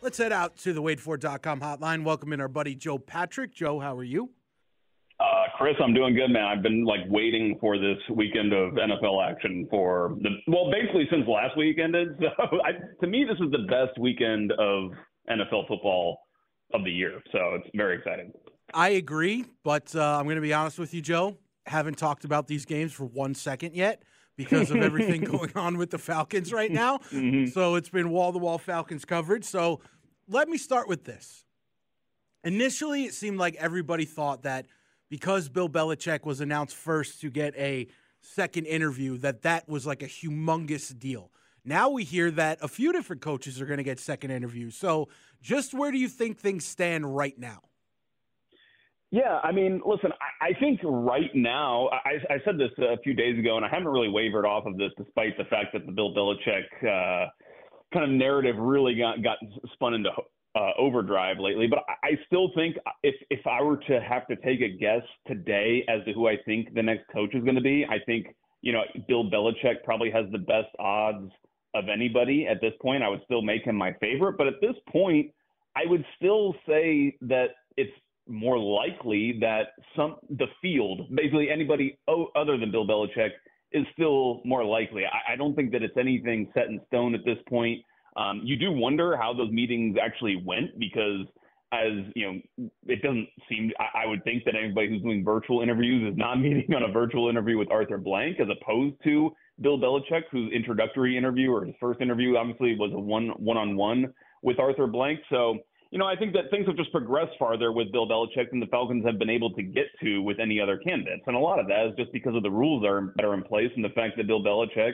Let's head out to the Wadefor.com hotline. Welcome in our buddy Joe Patrick. Joe, how are you? Chris, I'm doing good, man. I've been waiting for this weekend of NFL action basically since last week ended. So to me, this is the best weekend of NFL football of the year. So it's very exciting. I agree, but I'm going to be honest with you, Joe. Haven't talked about these games for 1 second yet, because of everything going on with the Falcons right now. Mm-hmm. So it's been wall-to-wall Falcons coverage. So let me start with this. Initially, it seemed like everybody thought that because Bill Belichick was announced first to get a second interview, that was like a humongous deal. Now we hear that a few different coaches are going to get second interviews. So just where do you think things stand right now? Yeah, I mean, listen, I think right now, I said this a few days ago, and I haven't really wavered off of this, despite the fact that the Bill Belichick kind of narrative really got spun into overdrive lately. But I still think if I were to have to take a guess today as to who I think the next coach is going to be, I think, Bill Belichick probably has the best odds of anybody at this point. I would still make him my favorite. But at this point, I would still say that it's more likely that the field, basically anybody other than Bill Belichick, is still more likely. I don't think that it's anything set in stone at this point. You do wonder how those meetings actually went, because it doesn't seem, I would think that anybody who's doing virtual interviews is not meeting on a virtual interview with Arthur Blank, as opposed to Bill Belichick, whose introductory interview, or his first interview, obviously was a one-on-one with Arthur Blank. So, I think that things have just progressed farther with Bill Belichick than the Falcons have been able to get to with any other candidates. And a lot of that is just because of the rules that are in place, and the fact that Bill Belichick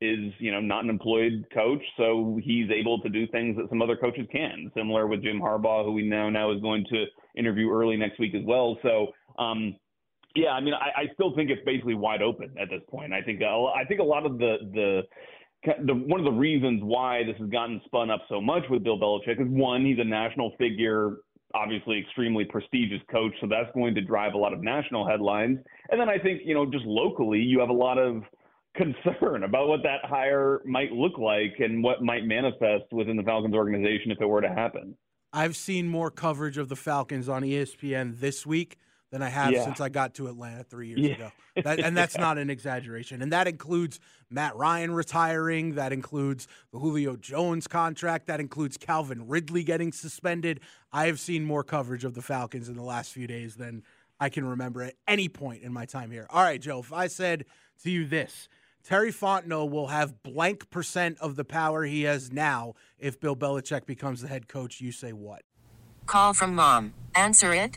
is, not an employed coach. So he's able to do things that some other coaches can, similar with Jim Harbaugh, who we know now is going to interview early next week as well. So, I still think it's basically wide open at this point. I think a lot of one of the reasons why this has gotten spun up so much with Bill Belichick is, one, he's a national figure, obviously extremely prestigious coach, so that's going to drive a lot of national headlines. And then I think, just locally, you have a lot of concern about what that hire might look like and what might manifest within the Falcons organization if it were to happen. I've seen more coverage of the Falcons on ESPN this week than I have since I got to Atlanta 3 years ago. That's not an exaggeration. And that includes Matt Ryan retiring. That includes the Julio Jones contract. That includes Calvin Ridley getting suspended. I have seen more coverage of the Falcons in the last few days than I can remember at any point in my time here. All right, Joe, if I said to you this, Terry Fontenot will have blank % of the power he has now if Bill Belichick becomes the head coach, you say what? Call from mom. Answer it.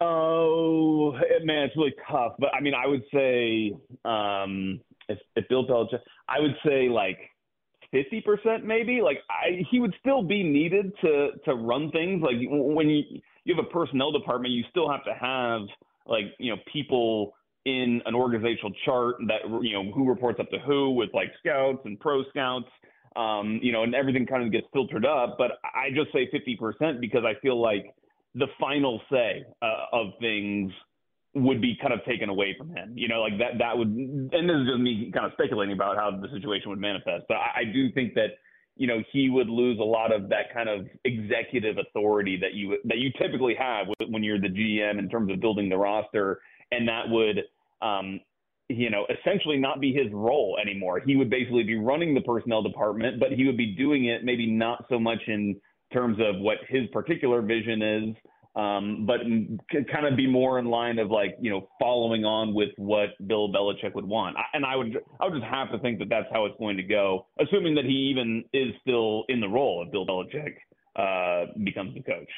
Oh, man, it's really tough. But, I mean, I would say if Bill Belichick, I would say like 50% maybe. Like he would still be needed to run things. Like when you have a personnel department, you still have to have like, you know, people in an organizational chart that, you know, who reports up to who with like scouts and pro scouts, you know, and everything kind of gets filtered up. But I just say 50% because I feel like the final say of things would be kind of taken away from him. You know, like that would, and this is just me kind of speculating about how the situation would manifest. But I do think that, you know, he would lose a lot of that kind of executive authority that you typically have when you're the GM in terms of building the roster. And that would, you know, essentially not be his role anymore. He would basically be running the personnel department, but he would be doing it maybe not so much in terms of what his particular vision is, but could kind of be more in line of like, you know, following on with what Bill Belichick would want. And I would just have to think that that's how it's going to go, assuming that he even is still in the role if Bill Belichick becomes the coach.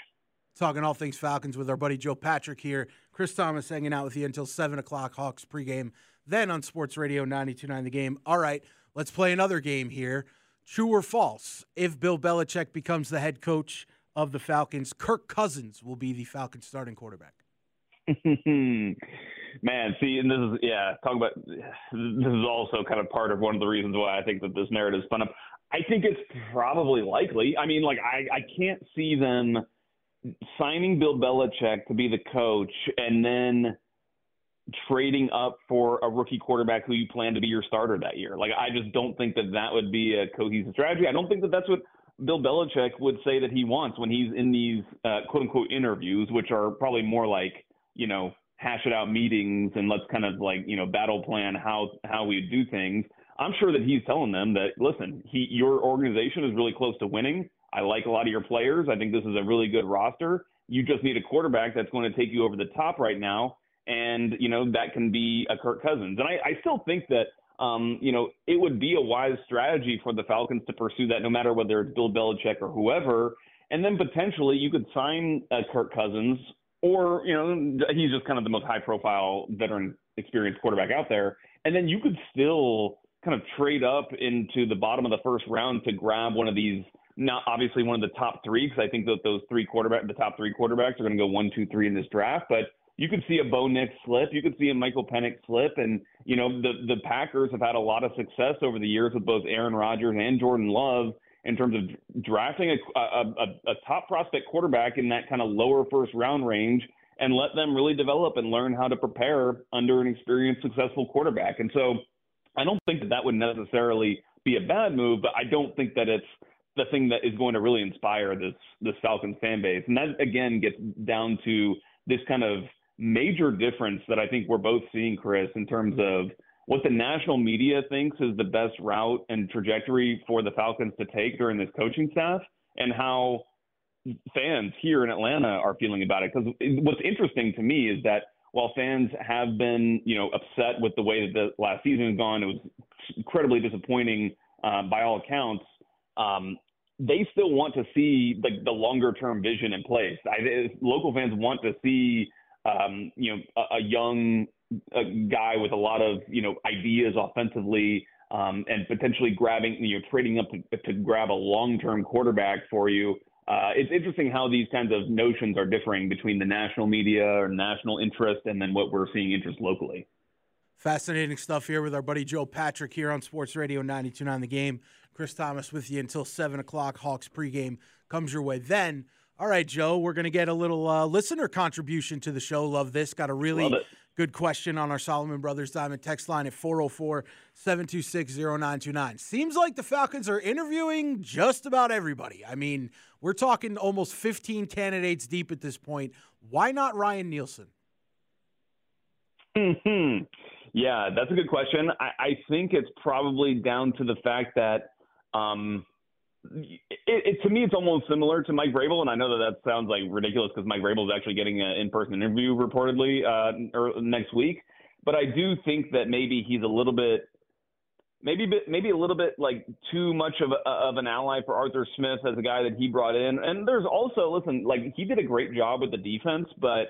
Talking all things Falcons with our buddy Joe Patrick here. Chris Thomas hanging out with you until 7 o'clock, Hawks pregame, then on Sports Radio 92.9 The Game. All right, let's play another game here. True or false, if Bill Belichick becomes the head coach of the Falcons, Kirk Cousins will be the Falcons starting quarterback. Man, see, and this is, yeah, talk about, this is also kind of part of one of the reasons why I think that this narrative is spun up. I think it's probably likely. I mean, like, I can't see them signing Bill Belichick to be the coach and then trading up for a rookie quarterback who you plan to be your starter that year. Like, I just don't think that that would be a cohesive strategy. I don't think that that's what Bill Belichick would say that he wants when he's in these quote unquote interviews, which are probably more like, you know, hash it out meetings and let's kind of like, you know, battle plan how we do things. I'm sure that he's telling them that, listen, your organization is really close to winning. I like a lot of your players. I think this is a really good roster. You just need a quarterback that's going to take you over the top right now. And, you know, that can be a Kirk Cousins. And I still think that, you know, it would be a wise strategy for the Falcons to pursue that no matter whether it's Bill Belichick or whoever. And then potentially you could sign a Kirk Cousins or, you know, he's just kind of the most high profile veteran experienced quarterback out there. And then you could still kind of trade up into the bottom of the first round to grab one of these. Now, obviously one of the top three, because I think that the top three quarterbacks are going to go 1, 2, 3 in this draft, but you could see a Bo Nix slip. You could see a Michael Penix slip. And, you know, the Packers have had a lot of success over the years with both Aaron Rodgers and Jordan Love in terms of drafting a top prospect quarterback in that kind of lower first round range and let them really develop and learn how to prepare under an experienced, successful quarterback. And so I don't think that would necessarily be a bad move, but I don't think that it's the thing that is going to really inspire this Falcons fan base. And that, again, gets down to this kind of major difference that I think we're both seeing, Chris, in terms of what the national media thinks is the best route and trajectory for the Falcons to take during this coaching staff and how fans here in Atlanta are feeling about it. Because what's interesting to me is that while fans have been, you know, upset with the way that the last season has gone, it was incredibly disappointing by all accounts. They still want to see like the longer term vision in place. Local fans want to see, you know, a young guy with a lot of, you know, ideas offensively and potentially grabbing, you know, trading up to grab a long-term quarterback for you. It's interesting how these kinds of notions are differing between the national media or national interest and then what we're seeing interest locally. Fascinating stuff here with our buddy Joe Patrick here on Sports Radio 92.9 The Game. Chris Thomas with you until 7 o'clock. Hawks pregame comes your way then. All right, Joe, we're going to get a little listener contribution to the show. Love this. Got a really Good question on our Solomon Brothers Diamond text line at 404-726-0929. Seems like the Falcons are interviewing just about everybody. I mean, we're talking almost 15 candidates deep at this point. Why not Ryan Nielsen? Yeah, that's a good question. I think it's probably down to the fact that to me, it's almost similar to Mike Vrabel, and I know that sounds like ridiculous because Mike Vrabel is actually getting an in-person interview reportedly next week. But I do think that maybe he's a little bit, maybe a little bit like too much of an ally for Arthur Smith as a guy that he brought in. And there's also, listen, like he did a great job with the defense, but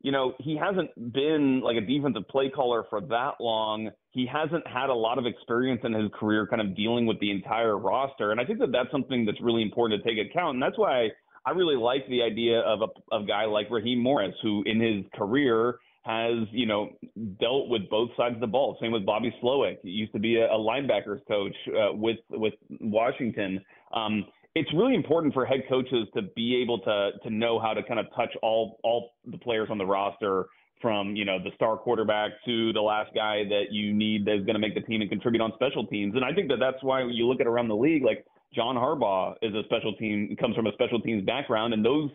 you know, he hasn't been like a defensive play caller for that long. He hasn't had a lot of experience in his career kind of dealing with the entire roster. And I think that that's something that's really important to take account. And that's why I really like the idea of a guy like Raheem Morris, who in his career has, you know, dealt with both sides of the ball. Same with Bobby Slowick. He used to be a linebackers coach with Washington. It's really important for head coaches to be able to know how to kind of touch all the players on the roster, from, you know, the star quarterback to the last guy that you need that's going to make the team and contribute on special teams. And I think that that's why you look at around the league, like John Harbaugh is a special team, comes from a special teams background, and those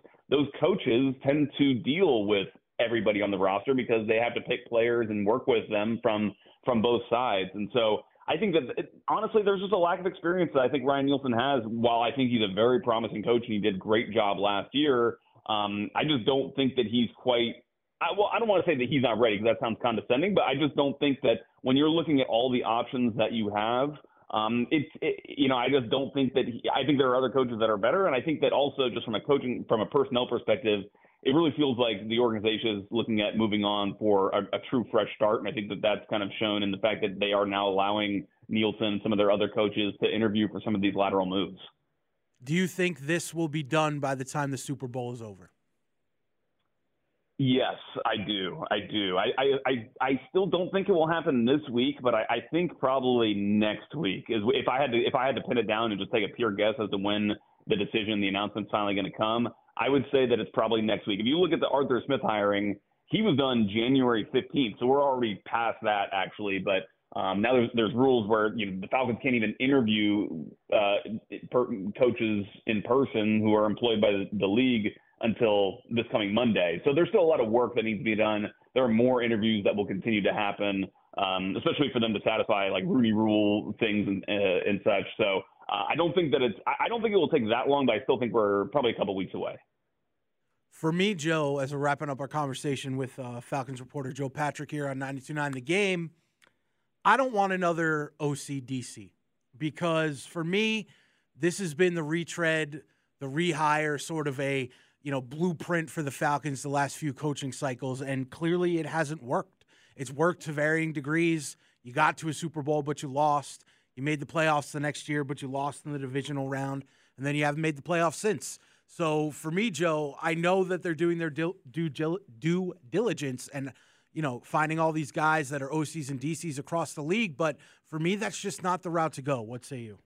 coaches tend to deal with everybody on the roster because they have to pick players and work with them from both sides. And so I think that, honestly, there's just a lack of experience that I think Ryan Nielsen has. While I think he's a very promising coach and he did a great job last year, I just don't think that he's quite – well, I don't want to say that he's not ready because that sounds condescending, but I just don't think that when you're looking at all the options that you have, I just don't think that – I think there are other coaches that are better, and I think that also just from a personnel perspective, it really feels like the organization is looking at moving on for a true fresh start. And I think that that's kind of shown in the fact that they are now allowing Nielsen and some of their other coaches to interview for some of these lateral moves. Do you think this will be done by the time the Super Bowl is over? Yes, I do. I still don't think it will happen this week, but I think probably next week is if I had to pin it down and just take a pure guess as to when the decision, the announcement's finally going to come, I would say that it's probably next week. If you look at the Arthur Smith hiring, he was done January 15th, so we're already past that actually. But now there's rules where, you know, the Falcons can't even interview coaches in person who are employed by the league until this coming Monday. So there's still a lot of work that needs to be done. There are more interviews that will continue to happen, especially for them to satisfy like Rooney Rule things and such. So I don't think it will take that long, but I still think we're probably a couple weeks away. For me, Joe, as we're wrapping up our conversation with Falcons reporter Joe Patrick here on 92.9 The Game, I don't want another OCDC because for me, this has been the retread, the rehire, sort of a, you know, blueprint for the Falcons the last few coaching cycles, and clearly it hasn't worked. It's worked to varying degrees. You got to a Super Bowl, but you lost. You made the playoffs the next year, but you lost in the divisional round, and then you haven't made the playoffs since. So for me, Joe, I know that they're doing their due diligence and, you know, finding all these guys that are OCs and DCs across the league, but for me, that's just not the route to go. What say you?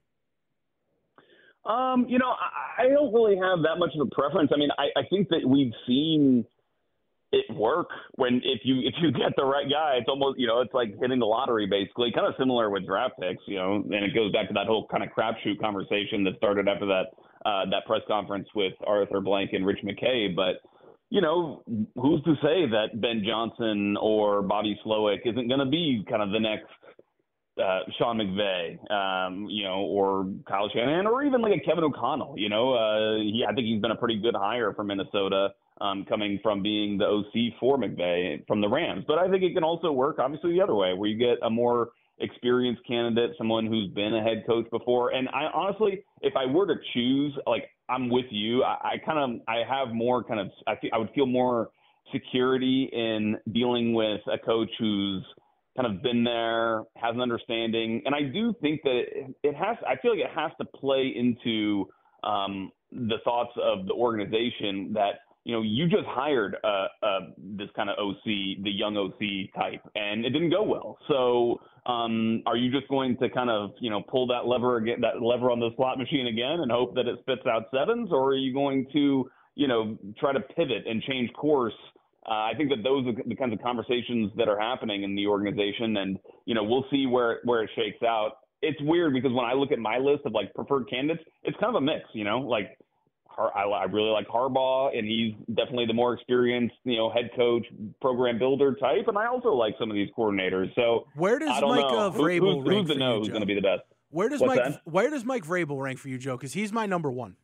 I don't really have that much of a preference. I mean, I think that we've seen it work when if you get the right guy. It's almost, you know, it's like hitting the lottery basically, kind of similar with draft picks, you know, and it goes back to that whole kind of crapshoot conversation that started after that press conference with Arthur Blank and Rich McKay. But, you know, who's to say that Ben Johnson or Bobby Slowick isn't going to be kind of the next Sean McVay, or Kyle Shanahan, or even like a Kevin O'Connell, you know. I think he's been a pretty good hire for Minnesota, coming from being the OC for McVay from the Rams. But I think it can also work, obviously, the other way, where you get a more experienced candidate, someone who's been a head coach before. And I honestly, if I were to choose, like, I'm with you. I would feel more security in dealing with a coach who's kind of been there, has an understanding. And I do think that it has to play into the thoughts of the organization that, you know, you just hired this kind of OC, the young OC type, and it didn't go well. So are you just going to kind of, you know, pull that lever on the slot machine again and hope that it spits out sevens? Or are you going to, you know, try to pivot and change course I think that those are the kinds of conversations that are happening in the organization, and, you know, we'll see where it shakes out. It's weird because when I look at my list of, like, preferred candidates, it's kind of a mix, you know, like, I really like Harbaugh, and he's definitely the more experienced, you know, head coach, program builder type. And I also like some of these coordinators. So where does Mike Vrabel rank for you, Joe? Who's going to be the best? Where does Mike Vrabel rank for you, Joe? Because he's my number one.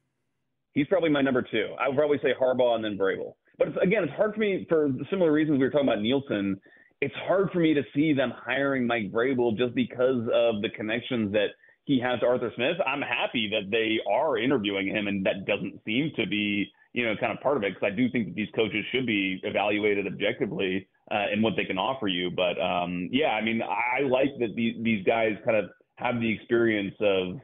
He's probably my number two. I would probably say Harbaugh and then Vrabel. But it's hard for me, for similar reasons we were talking about Nielsen. It's hard for me to see them hiring Mike Vrabel just because of the connections that he has to Arthur Smith. I'm happy that they are interviewing him, and that doesn't seem to be, you know, kind of part of it, because I do think that these coaches should be evaluated objectively in what they can offer you. But, yeah, I mean, I like that these guys kind of have the experience of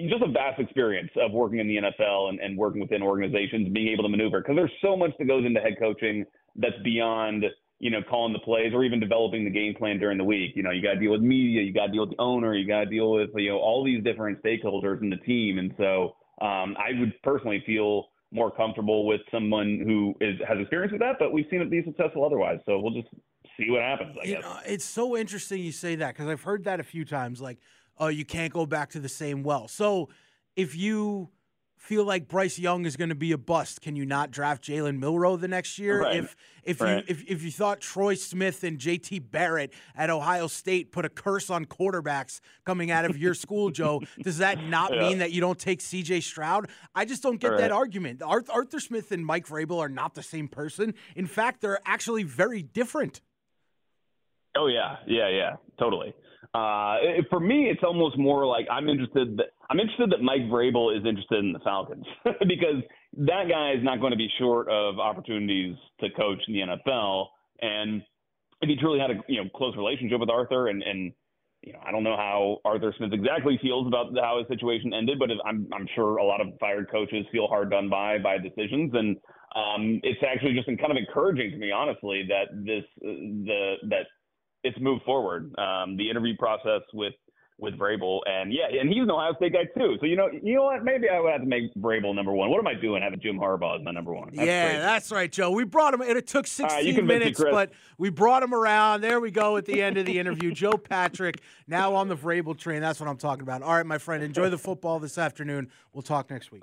just a vast experience of working in the NFL and working within organizations, being able to maneuver, because there's so much that goes into head coaching that's beyond – you know, calling the plays or even developing the game plan during the week. You know, you got to deal with media, you got to deal with the owner, you got to deal with, you know, all these different stakeholders in the team. And so I would personally feel more comfortable with someone who has experience with that, but we've seen it be successful otherwise. So we'll just see what happens, I guess. You know, it's so interesting you say that, because I've heard that a few times, like, oh, you can't go back to the same well. So if you feel like Bryce Young is going to be a bust, can you not draft Jalen Milroe the next year? Right. If you thought Troy Smith and JT Barrett at Ohio State put a curse on quarterbacks coming out of your school, Joe, does that not mean that you don't take CJ Stroud? I just don't get that argument. Arthur Smith and Mike Vrabel are not the same person. In fact, they're actually very different. Oh, yeah, totally. For me, it's almost more like I'm interested that Mike Vrabel is interested in the Falcons because that guy is not going to be short of opportunities to coach in the NFL. And if he truly had a close relationship with Arthur, and you know, I don't know how Arthur Smith exactly feels about how his situation ended, but I'm sure a lot of fired coaches feel hard done by decisions. And it's actually just kind of encouraging to me, honestly, that it's moved forward. The interview process with Vrabel, and he's an Ohio State guy too. So you know what? Maybe I would have to make Vrabel number one. What am I doing having Jim Harbaugh as my number one? That's crazy. That's right, Joe. We brought him, and it took 16 minutes, but we brought him around. There we go at the end of the interview. Joe Patrick now on the Vrabel train. That's what I'm talking about. All right, my friend, enjoy the football this afternoon. We'll talk next week.